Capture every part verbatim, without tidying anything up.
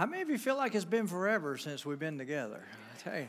How many of you feel like it's been forever since we've been together? I tell you,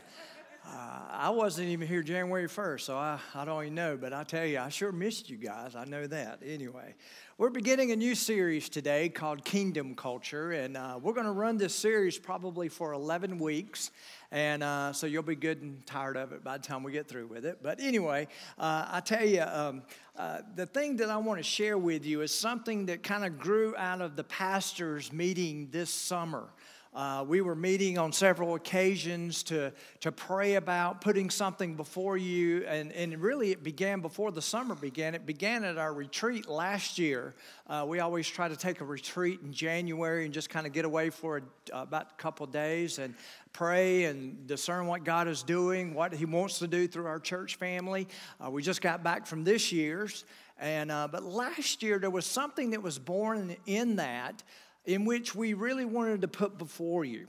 uh, I wasn't even here January first, so I, I don't even know. But I tell you, I sure missed you guys. I know that. Anyway, we're beginning a new series today called Kingdom Culture, and uh, we're going to run this series probably for eleven weeks. And uh, so you'll be good and tired of it by the time we get through with it. But anyway, uh, I tell you, um, uh, the thing that I want to share with you is something that kind of grew out of the pastors' meeting this summer. Uh, we were meeting on several occasions to to pray about putting something before you, and, and really it began before the summer began. It began at our retreat last year. Uh, we always try to take a retreat in January and just kind of get away for a, uh, about a couple of days and pray and discern what God is doing, what He wants to do through our church family. Uh, we just got back from this year's, and uh, but last year there was something that was born in that, in which we really wanted to put before you.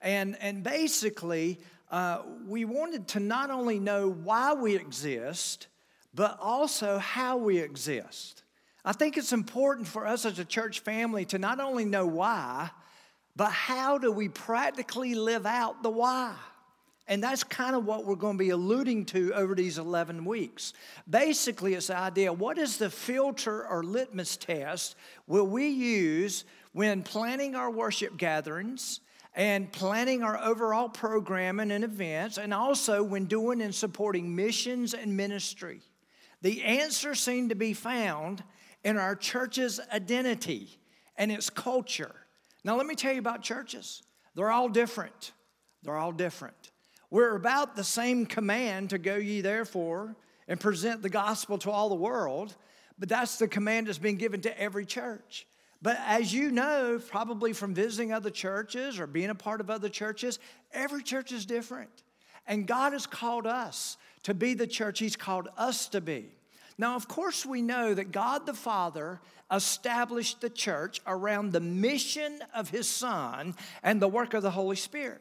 And, and basically, uh, we wanted to not only know why we exist, but also how we exist. I think it's important for us as a church family to not only know why, but how do we practically live out the why? And that's kind of what we're going to be alluding to over these eleven weeks. Basically, it's the idea, what is the filter or litmus test will we use when planning our worship gatherings and planning our overall programming and events, and also when doing and supporting missions and ministry? The answer seemed to be found in our church's identity and its culture. Now, let me tell you about churches. They're all different. They're all different. We're about the same command to go ye therefore and present the gospel to all the world, but that's the command that's been given to every church. But as you know, probably from visiting other churches or being a part of other churches, every church is different. And God has called us to be the church He's called us to be. Now, of course, we know that God the Father established the church around the mission of His Son and the work of the Holy Spirit.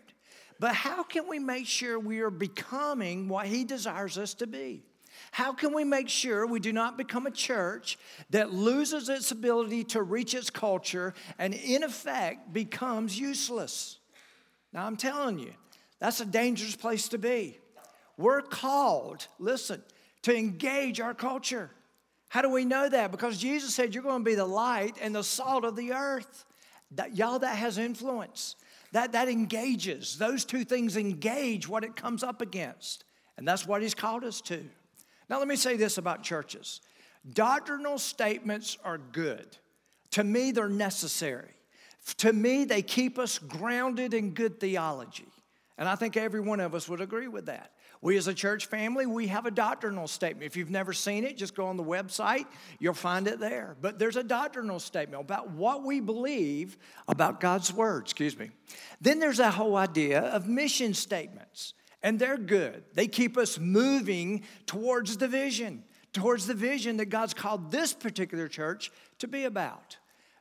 But how can we make sure we are becoming what He desires us to be? How can we make sure we do not become a church that loses its ability to reach its culture and, in effect, becomes useless? Now, I'm telling you, that's a dangerous place to be. We're called, listen, to engage our culture. How do we know that? Because Jesus said you're going to be the light and the salt of the earth. That, y'all, that has influence. That, that engages. Those two things engage what it comes up against. And that's what He's called us to. Now, let me say this about churches. Doctrinal statements are good. To me, they're necessary. To me, they keep us grounded in good theology. And I think every one of us would agree with that. We as a church family, we have a doctrinal statement. If you've never seen it, just go on the website. You'll find it there. But there's a doctrinal statement about what we believe about God's Word. Excuse me. Then there's that whole idea of mission statements. And they're good. They keep us moving towards the vision, towards the vision that God's called this particular church to be about.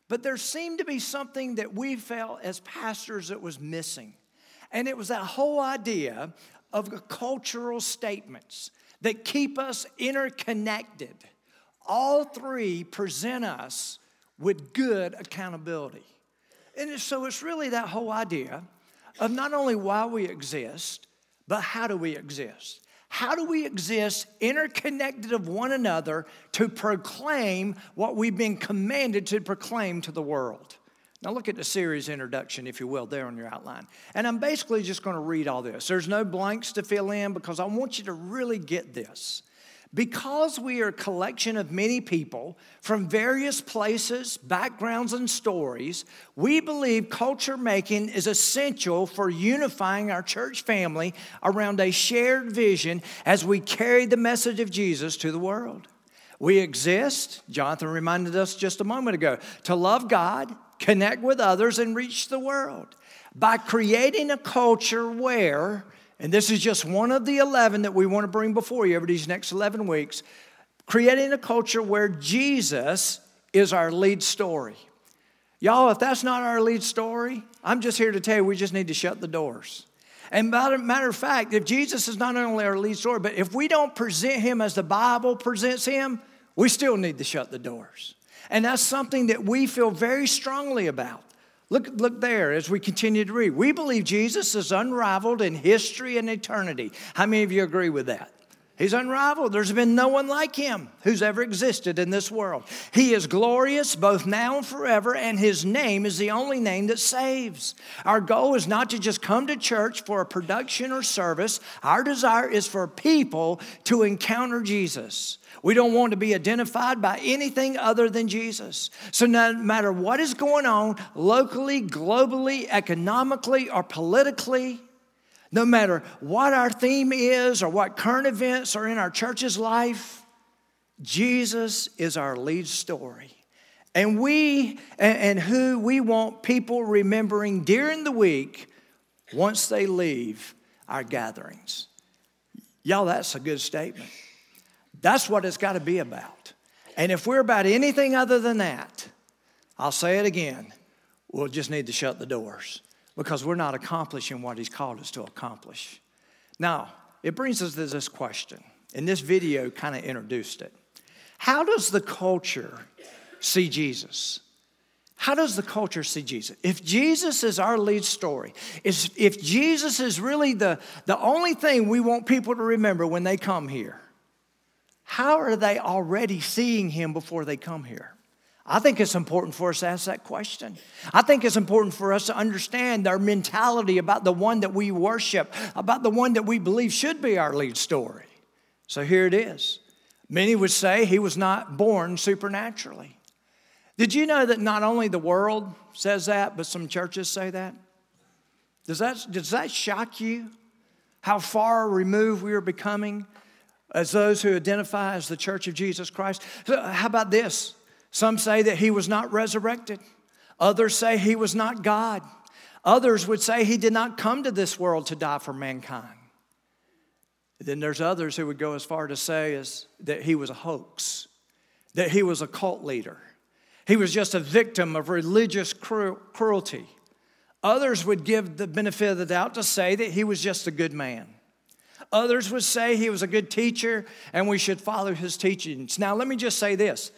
But there seemed to be something that we felt as pastors that was missing. And it was that whole idea of cultural statements that keep us interconnected. All three present us with good accountability. And so it's really that whole idea of not only why we exist, but how do we exist? How do we exist interconnected of one another to proclaim what we've been commanded to proclaim to the world? Now look at the series introduction, if you will, there on your outline. And I'm basically just going to read all this. There's no blanks to fill in because I want you to really get this. Because we are a collection of many people from various places, backgrounds, and stories, we believe culture making is essential for unifying our church family around a shared vision as we carry the message of Jesus to the world. We exist, Jonathan reminded us just a moment ago, to love God, connect with others, and reach the world by creating a culture where... And this is just one of the eleven that we want to bring before you over these next eleven weeks. Creating a culture where Jesus is our lead story. Y'all, if that's not our lead story, I'm just here to tell you we just need to shut the doors. And by matter of fact, if Jesus is not only our lead story, but if we don't present Him as the Bible presents Him, we still need to shut the doors. And that's something that we feel very strongly about. Look, look there as we continue to read. We believe Jesus is unrivaled in history and eternity. How many of you agree with that? He's unrivaled. There's been no one like him who's ever existed in this world. He is glorious both now and forever, and his name is the only name that saves. Our goal is not to just come to church for a production or service. Our desire is for people to encounter Jesus. We don't want to be identified by anything other than Jesus. So no matter what is going on locally, globally, economically, or politically, no matter what our theme is or what current events are in our church's life, Jesus is our lead story. And we and who we want people remembering during the week once they leave our gatherings. Y'all, that's a good statement. That's what it's got to be about. And if we're about anything other than that, I'll say it again, we'll just need to shut the doors because we're not accomplishing what he's called us to accomplish. Now, it brings us to this question, and this video kind of introduced it. How does the culture see Jesus? How does the culture see Jesus? If Jesus is our lead story, if Jesus is really the, the only thing we want people to remember when they come here, how are they already seeing him before they come here? I think it's important for us to ask that question. I think it's important for us to understand their mentality about the one that we worship, about the one that we believe should be our lead story. So here it is. Many would say he was not born supernaturally. Did you know that not only the world says that, but some churches say that? Does that, does that shock you? How far removed we are becoming as those who identify as the Church of Jesus Christ? How about this? Some say that he was not resurrected. Others say he was not God. Others would say he did not come to this world to die for mankind. Then there's others who would go as far to say as that he was a hoax, that he was a cult leader. He was just a victim of religious cruelty. Others would give the benefit of the doubt to say that he was just a good man. Others would say he was a good teacher and we should follow his teachings. Now, let me just say this.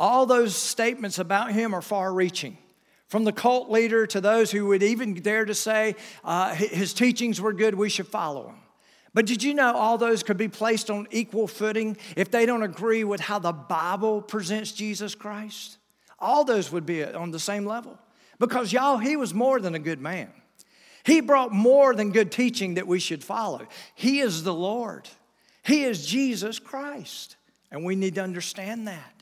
All those statements about him are far-reaching. From the cult leader to those who would even dare to say uh, his teachings were good, we should follow him. But did you know all those could be placed on equal footing if they don't agree with how the Bible presents Jesus Christ? All those would be on the same level. Because, y'all, he was more than a good man. He brought more than good teaching that we should follow. He is the Lord. He is Jesus Christ. And we need to understand that.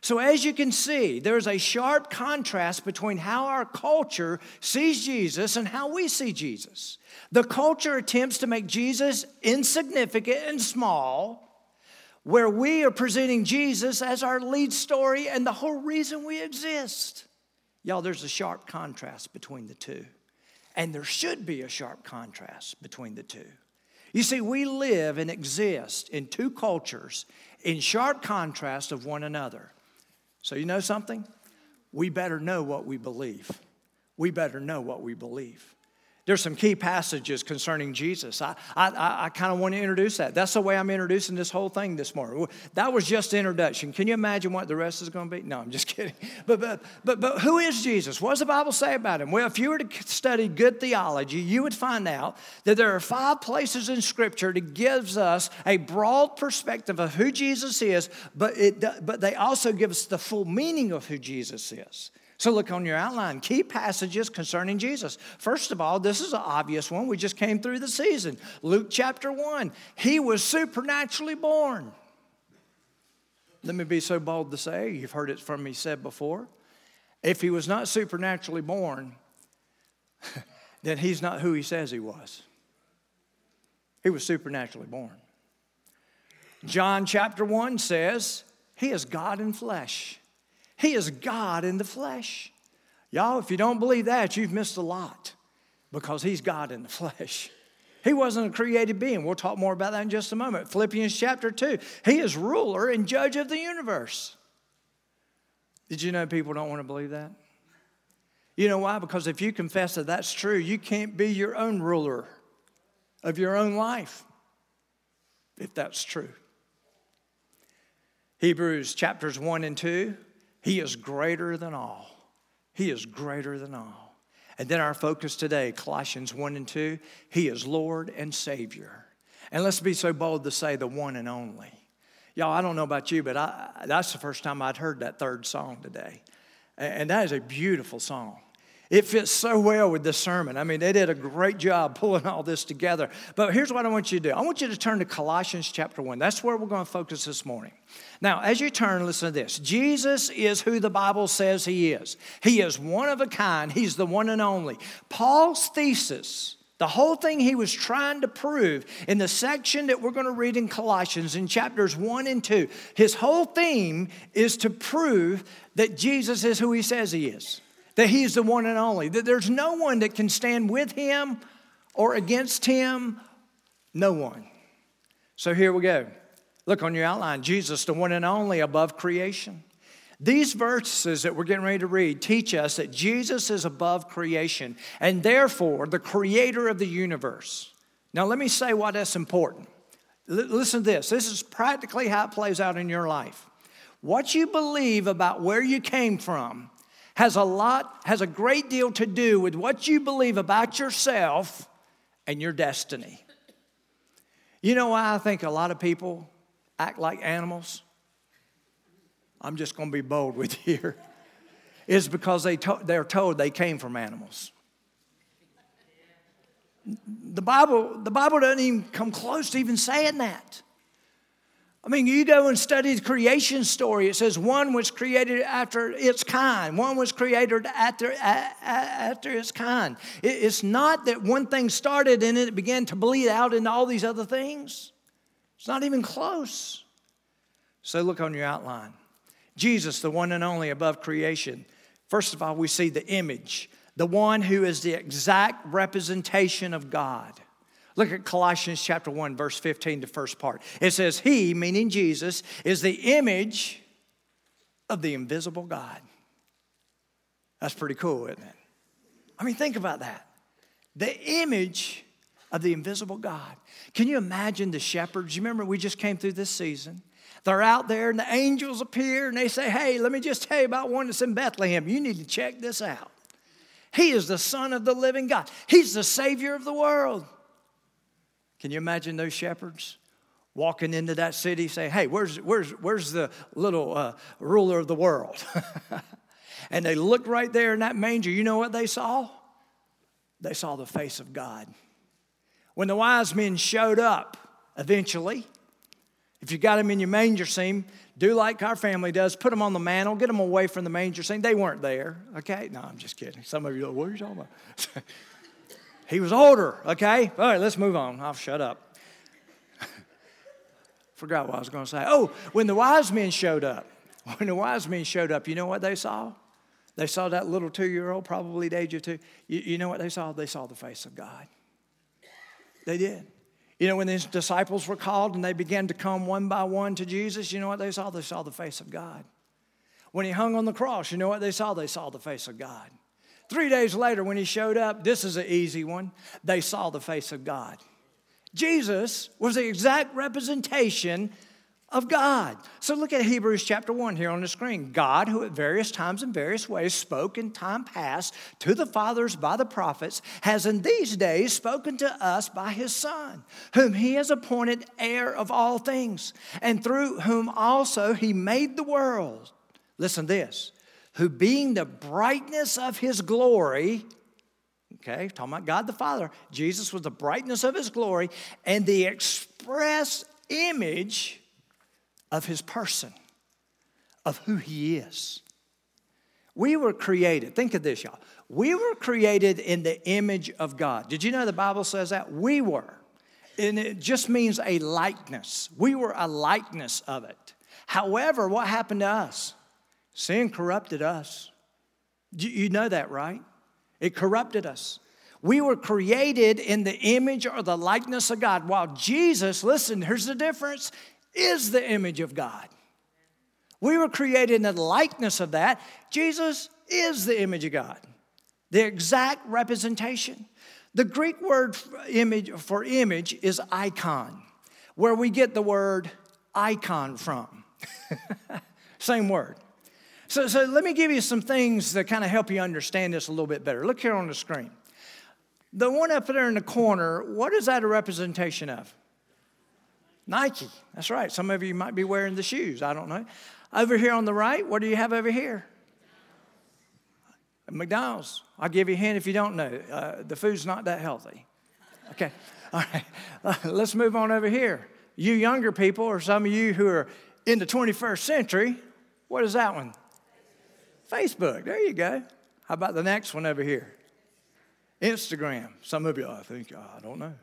So as you can see, there's a sharp contrast between how our culture sees Jesus and how we see Jesus. The culture attempts to make Jesus insignificant and small, where we are presenting Jesus as our lead story and the whole reason we exist. Y'all, there's a sharp contrast between the two. And there should be a sharp contrast between the two. You see, we live and exist in two cultures in sharp contrast of one another. So you know something? We better know what we believe. We better know what we believe. There's some key passages concerning Jesus. I I, I kind of want to introduce that. That's the way I'm introducing this whole thing this morning. That was just the introduction. Can you imagine what the rest is going to be? No, I'm just kidding. But, but, but, but who is Jesus? What does the Bible say about him? Well, if you were to study good theology, you would find out that there are five places in Scripture that gives us a broad perspective of who Jesus is, but it but they also give us the full meaning of who Jesus is. So look on your outline, key passages concerning Jesus. First of all, this is an obvious one. We just came through the season. Luke chapter one, he was supernaturally born. Let me be so bold to say, you've heard it from me said before, if he was not supernaturally born, then he's not who he says he was. He was supernaturally born. John chapter one says, he is God in flesh. He is God in the flesh. Y'all, if you don't believe that, you've missed a lot because he's God in the flesh. He wasn't a created being. We'll talk more about that in just a moment. Philippians chapter two, he is ruler and judge of the universe. Did you know people don't want to believe that? You know why? Because if you confess that that's true, you can't be your own ruler of your own life if that's true. Hebrews chapters one and two, he is greater than all. He is greater than all. And then our focus today, Colossians one and two, He is Lord and Savior. And let's be so bold to say the one and only. Y'all, I don't know about you, but I, that's the first time I'd heard that third song today. And that is a beautiful song. It fits so well with this sermon. I mean, they did a great job pulling all this together. But here's what I want you to do. I want you to turn to Colossians chapter one. That's where we're going to focus this morning. Now, as you turn, listen to this. Jesus is who the Bible says He is. He is one of a kind. He's the one and only. Paul's thesis, the whole thing he was trying to prove in the section that we're going to read in Colossians in chapters one and two, his whole theme is to prove that Jesus is who He says He is. That He's the one and only. That there's no one that can stand with Him or against Him. No one. So here we go. Look on your outline. Jesus, the one and only, above creation. These verses that we're getting ready to read teach us that Jesus is above creation and therefore the creator of the universe. Now let me say why that's important. L- listen to this. This is practically how it plays out in your life. What you believe about where you came from has a lot, has a great deal to do with what you believe about yourself and your destiny. You know why I think a lot of people act like animals? I'm just going to be bold with you here. It's because they to, they're told they came from animals. The Bible, the Bible doesn't even come close to even saying that. I mean, you go and study the creation story. It says one was created after its kind. One was created after, after its kind. It's not that one thing started and it began to bleed out into all these other things. It's not even close. So look on your outline. Jesus, the one and only above creation. First of all, we see the image. The one who is the exact representation of God. Look at Colossians chapter one, verse fifteen, the first part. It says, He, meaning Jesus, is the image of the invisible God. That's pretty cool, isn't it? I mean, think about that. The image of the invisible God. Can you imagine the shepherds? You remember we just came through this season. They're out there and the angels appear and they say, hey, let me just tell you about one that's in Bethlehem. You need to check this out. He is the Son of the living God. He's the Savior of the world. Can you imagine those shepherds walking into that city saying, hey, where's, where's, where's the little uh, ruler of the world? And they looked right there in that manger. You know what they saw? They saw the face of God. When the wise men showed up eventually, if you got them in your manger scene, do like our family does, put them on the mantle, get them away from the manger scene. They weren't there, okay? No, I'm just kidding. Some of you are like, what are you talking about? He was older, okay? All right, let's move on. I'll shut up. Forgot what I was going to say. Oh, when the wise men showed up, when the wise men showed up, you know what they saw? They saw that little two-year-old, probably the age of two. You, you know what they saw? They saw the face of God. They did. You know, when His disciples were called and they began to come one by one to Jesus, you know what they saw? They saw the face of God. When He hung on the cross, you know what they saw? They saw the face of God. Three days later when He showed up, this is an easy one, they saw the face of God. Jesus was the exact representation of God. So look at Hebrews chapter one here on the screen. God, who at various times and various ways spoke in time past to the fathers by the prophets, has in these days spoken to us by His Son, whom He has appointed heir of all things, and through whom also He made the world. Listen to this. Who being the brightness of His glory, okay, talking about God the Father, Jesus was the brightness of His glory and the express image of His person, of who He is. We were created, think of this, y'all. We were created in the image of God. Did you know the Bible says that? We were. And it just means a likeness. We were a likeness of it. However, what happened to us? Sin corrupted us. You know that, right? It corrupted us. We were created in the image or the likeness of God, while Jesus, listen, here's the difference, is the image of God. We were created in the likeness of that. Jesus is the image of God, the exact representation. The Greek word for image, for image is icon, where we get the word icon from. Same word. So, so let me give you some things that kind of help you understand this a little bit better. Look here on the screen. The one up there in the corner, what is that a representation of? Nike. That's right. Some of you might be wearing the shoes. I don't know. Over here on the right, what do you have over here? McDonald's. I'll give you a hint if you don't know. Uh, the food's not that healthy. Okay. All right. Uh, let's move on over here. You younger people, or some of you who are in the twenty-first century, what is that one? Facebook. There you go. How about the next one over here? Instagram. Some of you, I think, oh, I don't know.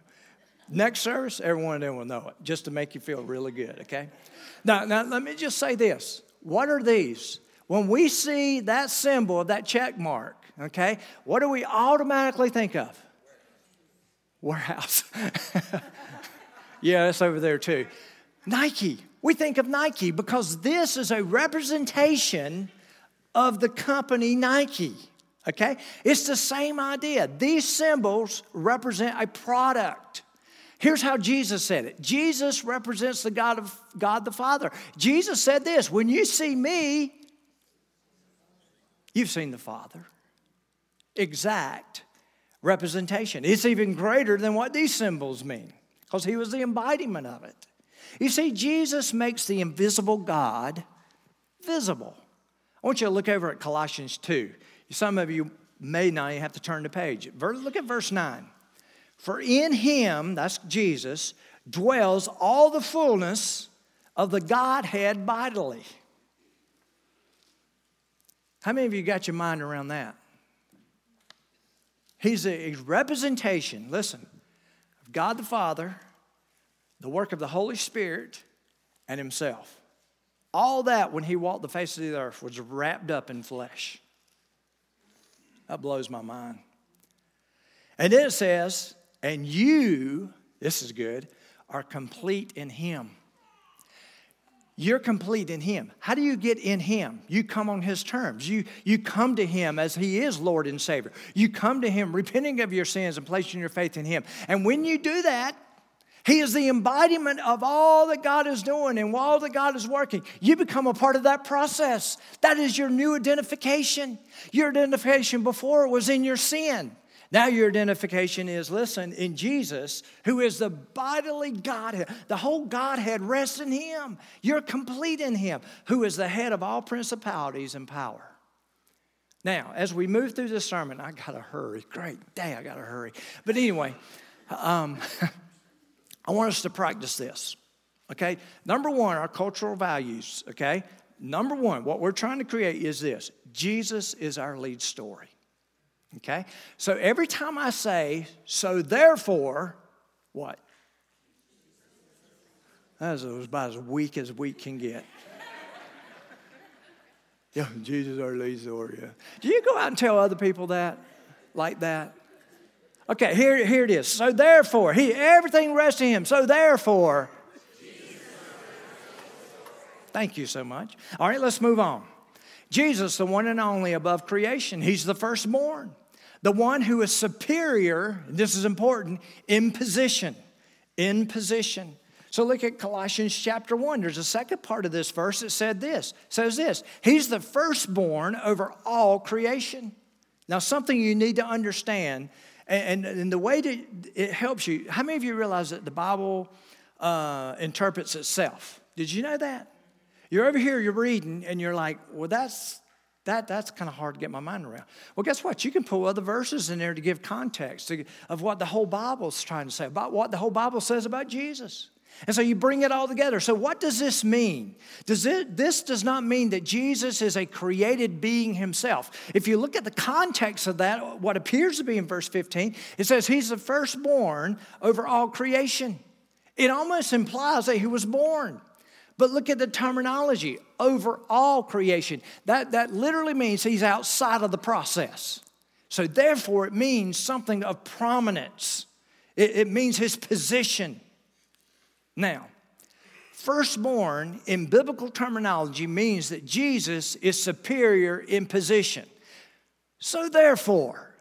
Next service, every one of them will know it, just to make you feel really good, okay? Now, now let me just say this. What are these? When we see that symbol, that check mark, okay, what do we automatically think of? Warehouse. Yeah, it's over there too. Nike. We think of Nike because this is a representation of the company Nike, okay? It's the same idea. These symbols represent a product. Here's how Jesus said it. Jesus represents the God of God the Father. Jesus said this, when you see me, you've seen the Father. Exact representation. It's even greater than what these symbols mean because he was the embodiment of it. You see, Jesus makes the invisible God visible. I want you to look over at Colossians two. Some of you may not even have to turn the page. Look at verse nine. For in him, that's Jesus, dwells all the fullness of the Godhead bodily. How many of you got your mind around that? He's a representation, listen, of God the Father, the work of the Holy Spirit, and himself. All that, when he walked the face of the earth, was wrapped up in flesh. That blows my mind. And then it says, and you, this is good, are complete in him. You're complete in him. How do you get in him? You come on his terms. You, you come to him as he is Lord and Savior. You come to him repenting of your sins and placing your faith in him. And when you do that, he is the embodiment of all that God is doing and all that God is working. You become a part of that process. That is your new identification. Your identification before was in your sin. Now your identification is, listen, in Jesus, who is the bodily Godhead. The whole Godhead rests in him. You're complete in him, who is the head of all principalities and power. Now, as we move through this sermon, I got to hurry. Great day, I got to hurry. But anyway, um, I want us to practice this, okay? Number one, our cultural values, okay? Number one, what we're trying to create is this. Jesus is our lead story, okay? So every time I say, so therefore, what? That's about as weak as weak can get. Yeah, Jesus is our lead story. Yeah. Do you go out and tell other people that, like that? Okay, here, here it is. So therefore, he everything rests in him. So therefore, Jesus. Thank you so much. All right, let's move on. Jesus, the one and only above creation. He's the firstborn, the one who is superior, and this is important, in position, in position. So look at Colossians chapter one. There's a second part of this verse that said this, says this. He's the firstborn over all creation. Now, something you need to understand. And, and the way that it helps you, how many of you realize that the Bible uh, interprets itself? Did you know that? You're over here, you're reading, and you're like, well, that's that that's kind of hard to get my mind around. Well, guess what? You can pull other verses in there to give context to, of what the whole Bible's trying to say, about what the whole Bible says about Jesus. And so you bring it all together. So what does this mean? Does it, this does not mean that Jesus is a created being himself. If you look at the context of that, what appears to be in verse fifteen, it says he's the firstborn over all creation. It almost implies that he was born. But look at the terminology, over all creation. That, that literally means he's outside of the process. So therefore, it means something of prominence. It, it means his position. Now, firstborn in biblical terminology means that Jesus is superior in position. So therefore,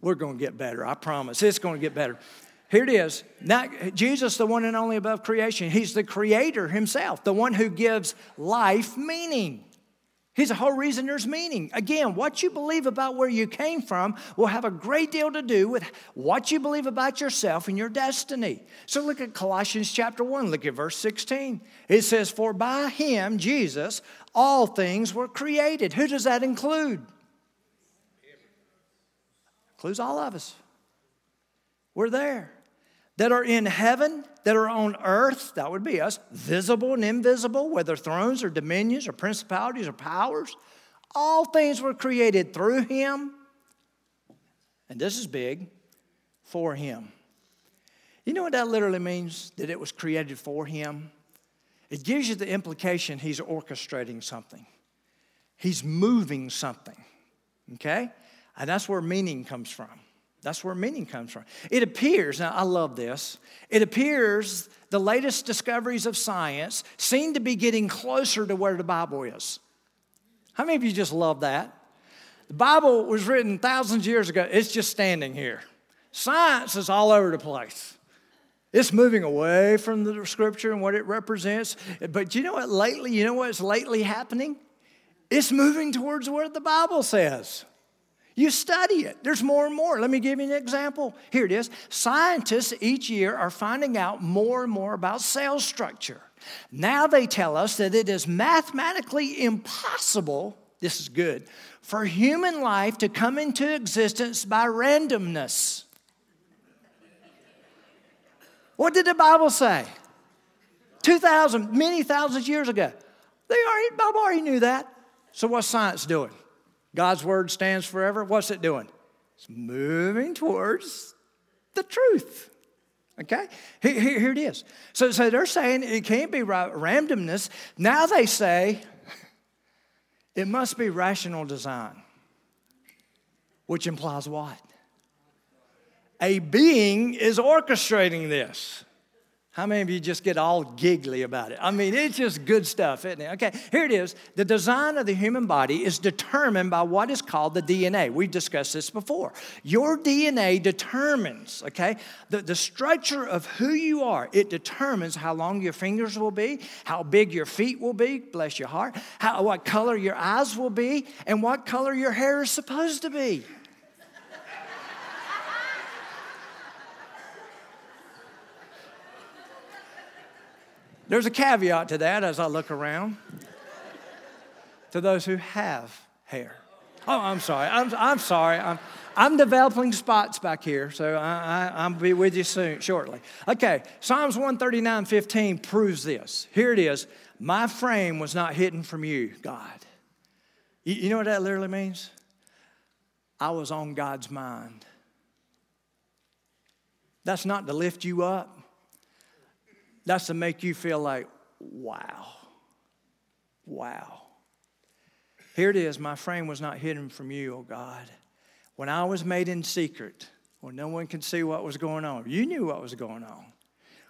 we're going to get better. I promise. It's going to get better. Here it is. Now, Jesus, the one and only above creation. He's the creator himself, the one who gives life meaning. He's the whole reason there's meaning. Again, what you believe about where you came from will have a great deal to do with what you believe about yourself and your destiny. So look at Colossians chapter one. Look at verse sixteen. It says, for by him, Jesus, all things were created. Who does that include? Includes all of us. We're there. That are in heaven, that are on earth, that would be us, visible and invisible, whether thrones or dominions or principalities or powers. All things were created through him, and this is big, for him. You know what that literally means, that it was created for him? It gives you the implication he's orchestrating something. He's moving something, okay? And that's where meaning comes from. That's where meaning comes from. It appears, now I love this, it appears the latest discoveries of science seem to be getting closer to where the Bible is. How many of you just love that? The Bible was written thousands of years ago. It's just standing here. Science is all over the place. It's moving away from the Scripture and what it represents. But you know what lately, you know what's lately happening? It's moving towards where the Bible says. You study it. There's more and more. Let me give you an example. Here it is. Scientists each year are finding out more and more about cell structure. Now they tell us that it is mathematically impossible, this is good, for human life to come into existence by randomness. What did the Bible say? two thousand, many thousands of years ago. They already, the Bible already knew that. So what's science doing? God's word stands forever. What's it doing? It's moving towards the truth. Okay? Here, here, here it is. So, so they're saying it can't be randomness. Now they say it must be rational design, which implies what? A being is orchestrating this. How many of you just get all giggly about it? I mean, it's just good stuff, isn't it? Okay, here it is. The design of the human body is determined by what is called the D N A. We've discussed this before. Your D N A determines, okay, the, the structure of who you are. It determines how long your fingers will be, how big your feet will be, bless your heart, how, what color your eyes will be, and what color your hair is supposed to be. There's a caveat to that as I look around. To those who have hair. Oh, I'm sorry. I'm, I'm sorry. I'm, I'm developing spots back here, so I, I, I'll be with you soon, shortly. Okay, Psalms one thirty-nine fifteen proves this. Here it is. My frame was not hidden from you, God. You, you know what that literally means? I was on God's mind. That's not to lift you up. That's to make you feel like, wow, wow. Here it is. My frame was not hidden from you, oh God. When I was made in secret, when no one could see what was going on, you knew what was going on.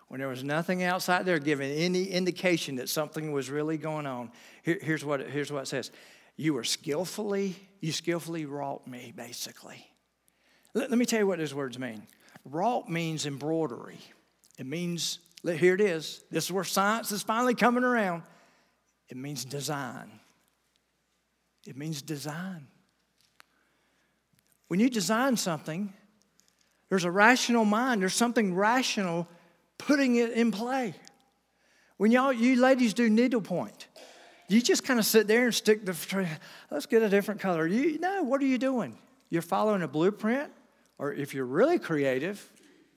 When there was nothing outside there giving any indication that something was really going on, here, here's what it, here's what it says. You were skillfully, you skillfully wrought me, basically. Let, let me tell you what those words mean. Wrought means embroidery. It means... Here it is. This is where science is finally coming around. It means design. It means design. When you design something, there's a rational mind. There's something rational putting it in play. When y'all, you ladies do needlepoint, you just kind of sit there and stick the, let's get a different color. You know, what are you doing? You're following a blueprint? Or if you're really creative,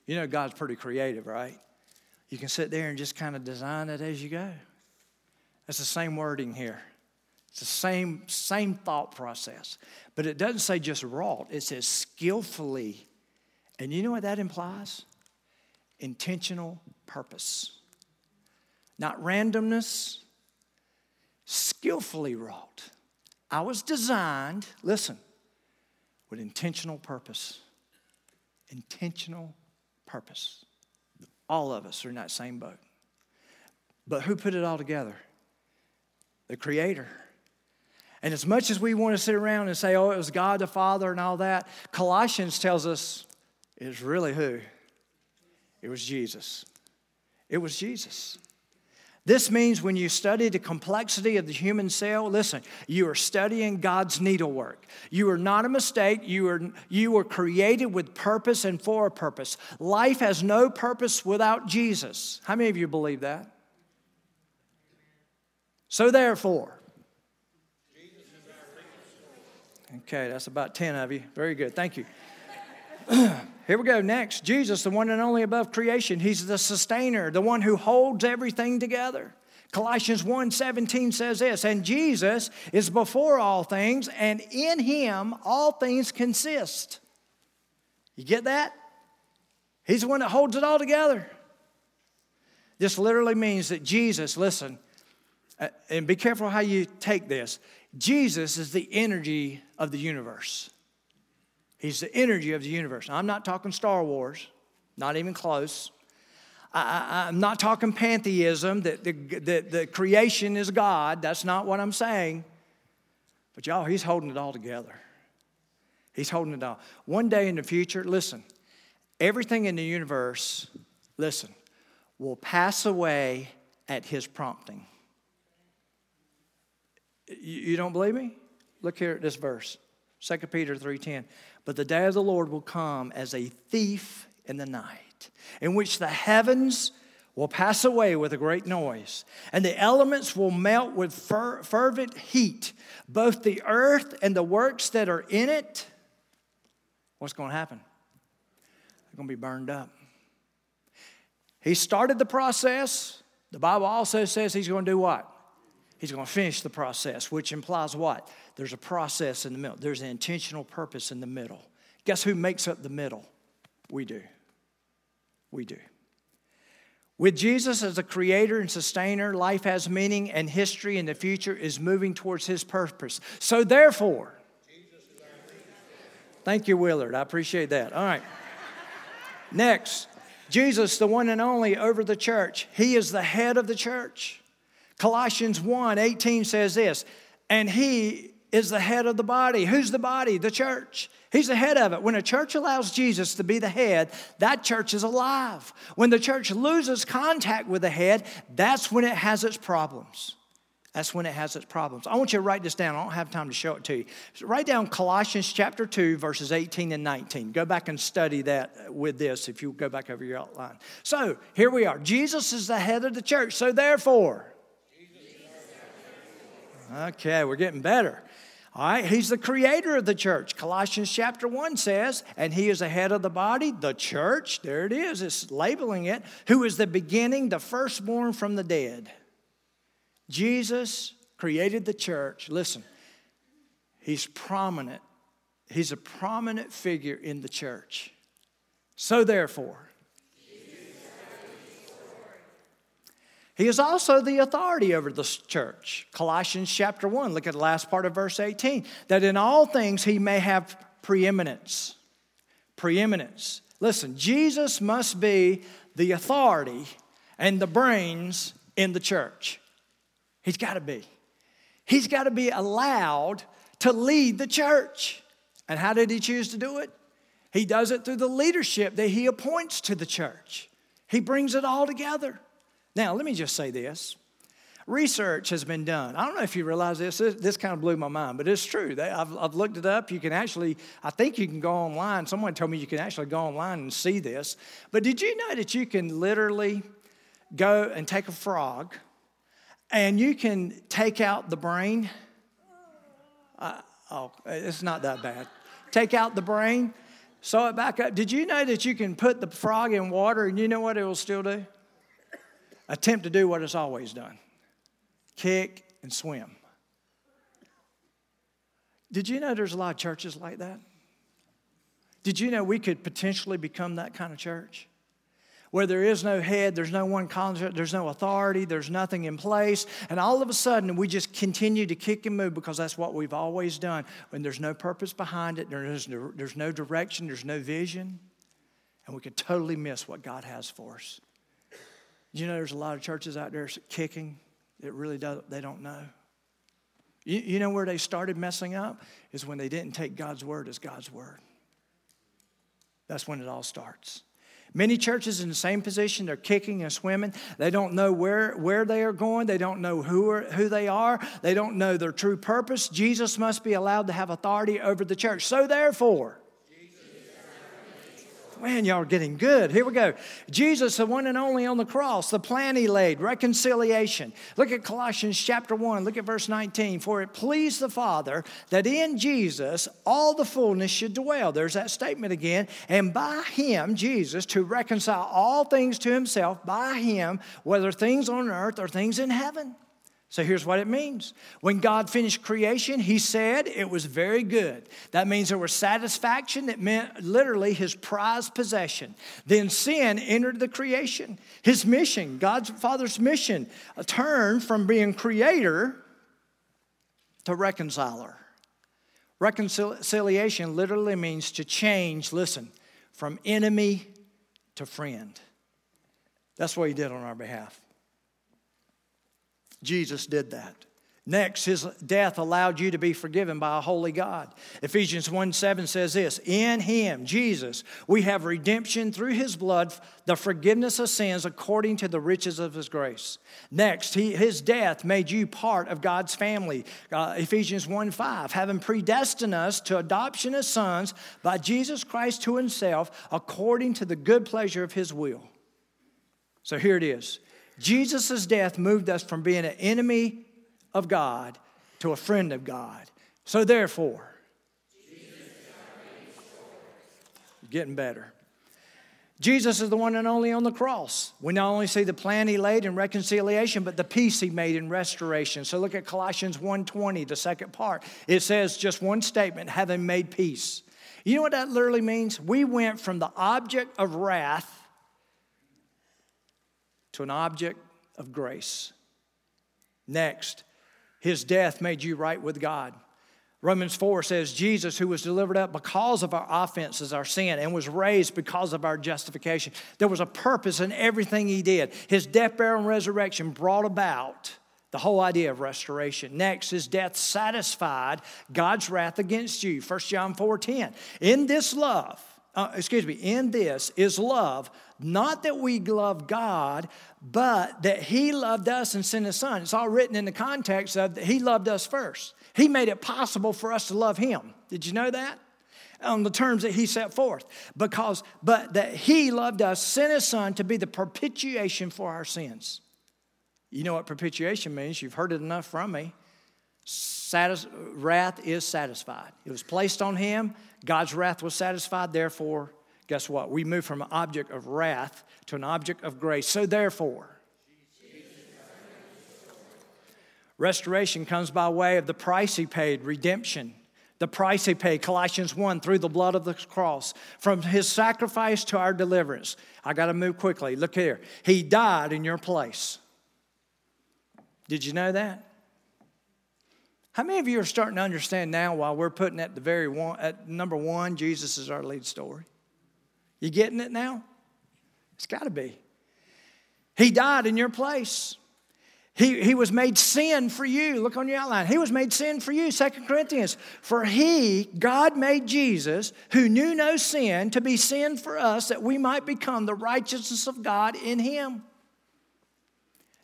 you know God's pretty creative, right? You can sit there and just kind of design it as you go. That's the same wording here. It's the same, same thought process. But it doesn't say just wrought. It says skillfully. And you know what that implies? Intentional purpose. Not randomness. Skillfully wrought. I was designed, listen, with intentional purpose. Intentional purpose. All of us are in that same boat. But who put it all together? The Creator. And as much as we want to sit around and say, oh, it was God the Father and all that, Colossians tells us it's really who? It was Jesus. It was Jesus. This means when you study the complexity of the human cell, listen, you are studying God's needlework. You are not a mistake. You are, you were created with purpose and for a purpose. Life has no purpose without Jesus. How many of you believe that? So therefore. Okay, that's about ten of you. Very good. Thank you. Here we go. Next, Jesus, the one and only above creation. He's the sustainer, the one who holds everything together. Colossians one seventeen says this, and Jesus is before all things, and in him all things consist. You get that? He's the one that holds it all together. This literally means that Jesus, listen, and be careful how you take this. Jesus is the energy of the universe. He's the energy of the universe. Now, I'm not talking Star Wars, not even close. I, I, I'm not talking pantheism, that the, the, the creation is God. That's not what I'm saying. But y'all, he's holding it all together. He's holding it all. One day in the future, listen, everything in the universe, listen, will pass away at his prompting. You, you don't believe me? Look here at this verse. Second Peter three ten, but the day of the Lord will come as a thief in the night, in which the heavens will pass away with a great noise, and the elements will melt with fer- fervent heat, both the earth and the works that are in it. What's going to happen? They're going to be burned up. He started the process. The Bible also says he's going to do what? He's going to finish the process, which implies what? There's a process in the middle. There's an intentional purpose in the middle. Guess who makes up the middle? We do. We do. With Jesus as the creator and sustainer, life has meaning, and history in the future is moving towards his purpose. So therefore, thank you, Willard. I appreciate that. All right. Next, Jesus, the one and only over the church. He is the head of the church. Colossians one eighteen says this, and he is the head of the body. Who's the body? The church. He's the head of it. When a church allows Jesus to be the head, that church is alive. When the church loses contact with the head, that's when it has its problems. That's when it has its problems. I want you to write this down. I don't have time to show it to you. So write down Colossians chapter two, verses eighteen and nineteen. Go back and study that with this if you go back over your outline. So here we are. Jesus is the head of the church. So therefore... Okay, we're getting better. All right, he's the creator of the church. Colossians chapter one says, and he is the head of the body, the church. There it is. It's labeling it. Who is the beginning, the firstborn from the dead. Jesus created the church. Listen, he's prominent. He's a prominent figure in the church. So therefore, he is also the authority over the church. Colossians chapter one, look at the last part of verse eighteen. That in all things he may have preeminence. Preeminence. Listen, Jesus must be the authority and the brains in the church. He's got to be. He's got to be allowed to lead the church. And how did he choose to do it? He does it through the leadership that he appoints to the church. He brings it all together. Now, let me just say this. Research has been done. I don't know if you realize this. This, this kind of blew my mind, but it's true. They, I've, I've looked it up. You can actually, I think you can go online. Someone told me you can actually go online and see this. But did you know that you can literally go and take a frog and you can take out the brain? Uh, oh, it's not that bad. Take out the brain, sew it back up. Did you know that you can put the frog in water and you know what it will still do? Attempt to do what it's always done. Kick and swim. Did you know there's a lot of churches like that? Did you know we could potentially become that kind of church? Where there is no head, there's no one concept, there's no authority, there's nothing in place. And all of a sudden, we just continue to kick and move because that's what we've always done. When there's no purpose behind it, there's no, there's no direction, there's no vision. And we could totally miss what God has for us. You know, there's a lot of churches out there kicking. It really does. They don't know. You, you know where they started messing up is when they didn't take God's word as God's word. That's when it all starts. Many churches in the same position, they're kicking and swimming. They don't know where, where they are going. They don't know who are, who they are. They don't know their true purpose. Jesus must be allowed to have authority over the church. So therefore, man, y'all are getting good. Here we go. Jesus, the one and only on the cross, the plan he laid, reconciliation. Look at Colossians chapter one. Look at verse nineteen. For it pleased the Father that in Jesus all the fullness should dwell. There's that statement again. And by him, Jesus, to reconcile all things to himself, by him, whether things on earth or things in heaven. So here's what it means. When God finished creation, he said it was very good. That means there was satisfaction. It meant literally his prized possession. Then sin entered the creation. His mission, God's Father's mission, turned from being creator to reconciler. Reconciliation literally means to change, listen, from enemy to friend. That's what he did on our behalf. Jesus did that. Next, his death allowed you to be forgiven by a holy God. Ephesians one seven says this, in him, Jesus, we have redemption through his blood, the forgiveness of sins according to the riches of his grace. Next, he, his death made you part of God's family. Uh, Ephesians one five, having predestined us to adoption as sons by Jesus Christ to himself according to the good pleasure of his will. So here it is. Jesus' death moved us from being an enemy of God to a friend of God. So therefore, getting better. Jesus is the one and only on the cross. We not only see the plan he laid in reconciliation, but the peace he made in restoration. So look at Colossians one twenty, the second part. It says just one statement, having made peace. You know what that literally means? We went from the object of wrath to an object of grace. Next, his death made you right with God. Romans four says, Jesus, who was delivered up because of our offenses, our sin, and was raised because of our justification. There was a purpose in everything he did. His death, burial, and resurrection brought about the whole idea of restoration. Next, his death satisfied God's wrath against you. First John four ten. In this love, Uh, excuse me, in this is love, not that we love God, but that he loved us and sent his son. It's all written in the context of that he loved us first. He made it possible for us to love him. Did you know that? On the terms that he set forth. Because, but that he loved us, sent his son to be the propitiation for our sins. You know what propitiation means. You've heard it enough from me. Satis- wrath is satisfied. It was placed on him. God's wrath was satisfied. Therefore, guess what? We move from an object of wrath to an object of grace. So therefore, restoration comes by way of the price he paid, redemption. The price he paid, Colossians one, through the blood of the cross. From his sacrifice to our deliverance. I got to move quickly. Look here. He died in your place. Did you know that? How many of you are starting to understand now why we're putting at the very one, at number one, Jesus is our lead story? You getting it now? It's got to be. He died in your place. He, he was made sin for you. Look on your outline. He was made sin for you, Second Corinthians. For he, God made Jesus, who knew no sin, to be sin for us that we might become the righteousness of God in him.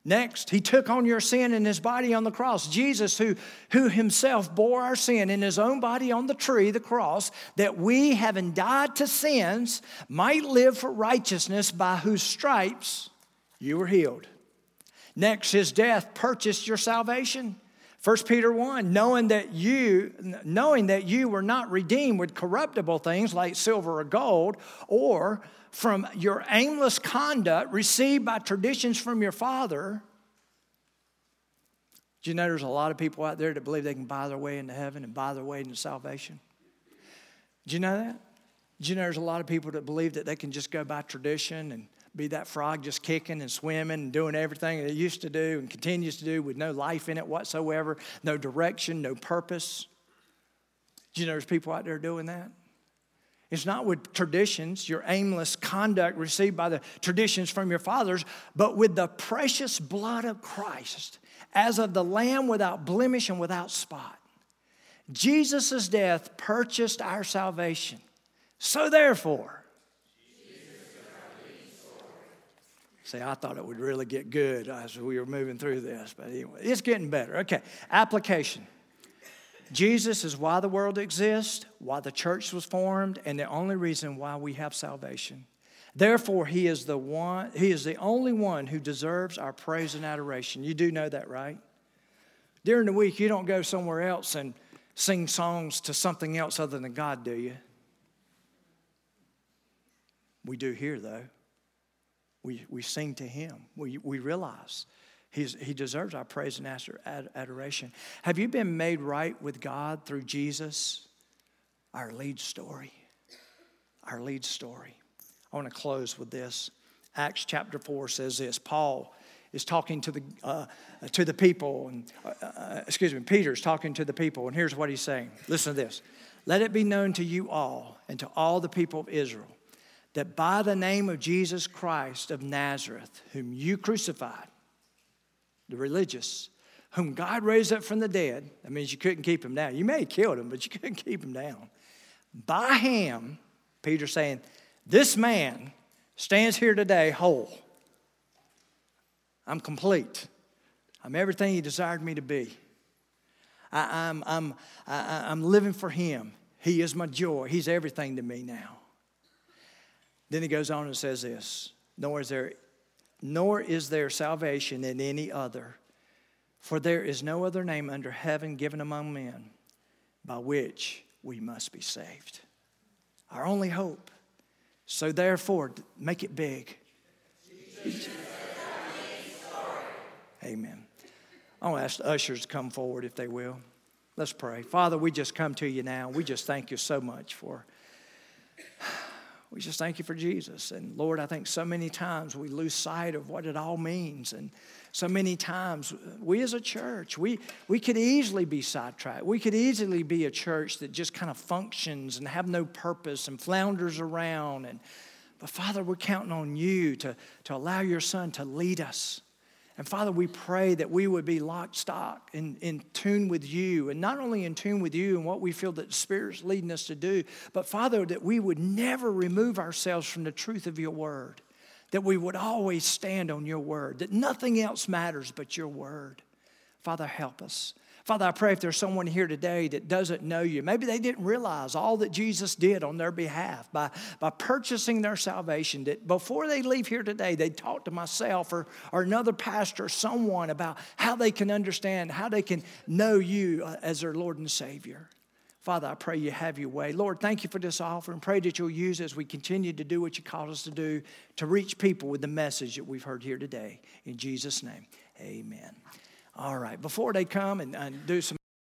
Next, he took on your sin in his body on the cross. Jesus, who, who himself bore our sin in his own body on the tree, the cross, that we, having died to sins, might live for righteousness, by whose stripes you were healed. Next, his death purchased your salvation. First Peter one, knowing that you, knowing that you were not redeemed with corruptible things like silver or gold, or from your aimless conduct received by traditions from your father. Do you know there's a lot of people out there that believe they can buy their way into heaven and buy their way into salvation? Do you know that? Do you know there's a lot of people that believe that they can just go by tradition and be that frog just kicking and swimming and doing everything that it used to do and continues to do with no life in it whatsoever, no direction, no purpose? Do you know there's people out there doing that? It's not with traditions, your aimless conduct received by the traditions from your fathers, but with the precious blood of Christ, as of the Lamb without blemish and without spot. Jesus' death purchased our salvation. So therefore, See, I thought it would really get good as we were moving through this. But anyway, it's getting better. Okay, application. Jesus is why the world exists, why the church was formed, and the only reason why we have salvation. Therefore, he is the one, he is the only one who deserves our praise and adoration. You do know that, right? During the week, you don't go somewhere else and sing songs to something else other than God, do you? We do here, though. We we sing to him. We we realize he's, he deserves our praise and adoration. Have you been made right with God through Jesus? Our lead story. Our lead story. I want to close with this. Acts chapter four says this. Paul is talking to the uh, to the people, and uh, uh, excuse me, Peter's talking to the people, and here's what he's saying. Listen to this. Let it be known to you all and to all the people of Israel that by the name of Jesus Christ of Nazareth, whom you crucified, the religious, whom God raised up from the dead, that means you couldn't keep him down. You may have killed him, but you couldn't keep him down. By him, Peter's saying, this man stands here today whole. I'm complete. I'm everything he desired me to be. I, I'm, I'm, I, I'm living for him. He is my joy. He's everything to me now. Then he goes on and says this, nor is there, nor is there salvation in any other, for there is no other name under heaven given among men by which we must be saved. Our only hope. So therefore, make it big. Jesus. Amen. I want to ask the ushers to come forward if they will. Let's pray. Father, we just come to you now. We just thank you so much for, we just thank you for Jesus. And Lord, I think so many times we lose sight of what it all means. And so many times we as a church, we, we could easily be sidetracked. We could easily be a church that just kind of functions and have no purpose and flounders around. And but Father, we're counting on you to, to allow your son to lead us. And Father, we pray that we would be lock, stock, and in tune with you. And not only in tune with you and what we feel that the Spirit's leading us to do, but Father, that we would never remove ourselves from the truth of your word. That we would always stand on your word. That nothing else matters but your word. Father, help us. Father, I pray if there's someone here today that doesn't know you, maybe they didn't realize all that Jesus did on their behalf by, by purchasing their salvation, that before they leave here today, they talk to myself or, or another pastor or someone about how they can understand, how they can know you as their Lord and Savior. Father, I pray you have your way. Lord, thank you for this offering. Pray that you'll use it as we continue to do what you called us to do to reach people with the message that we've heard here today. In Jesus' name, amen. All right, before they come and, and do some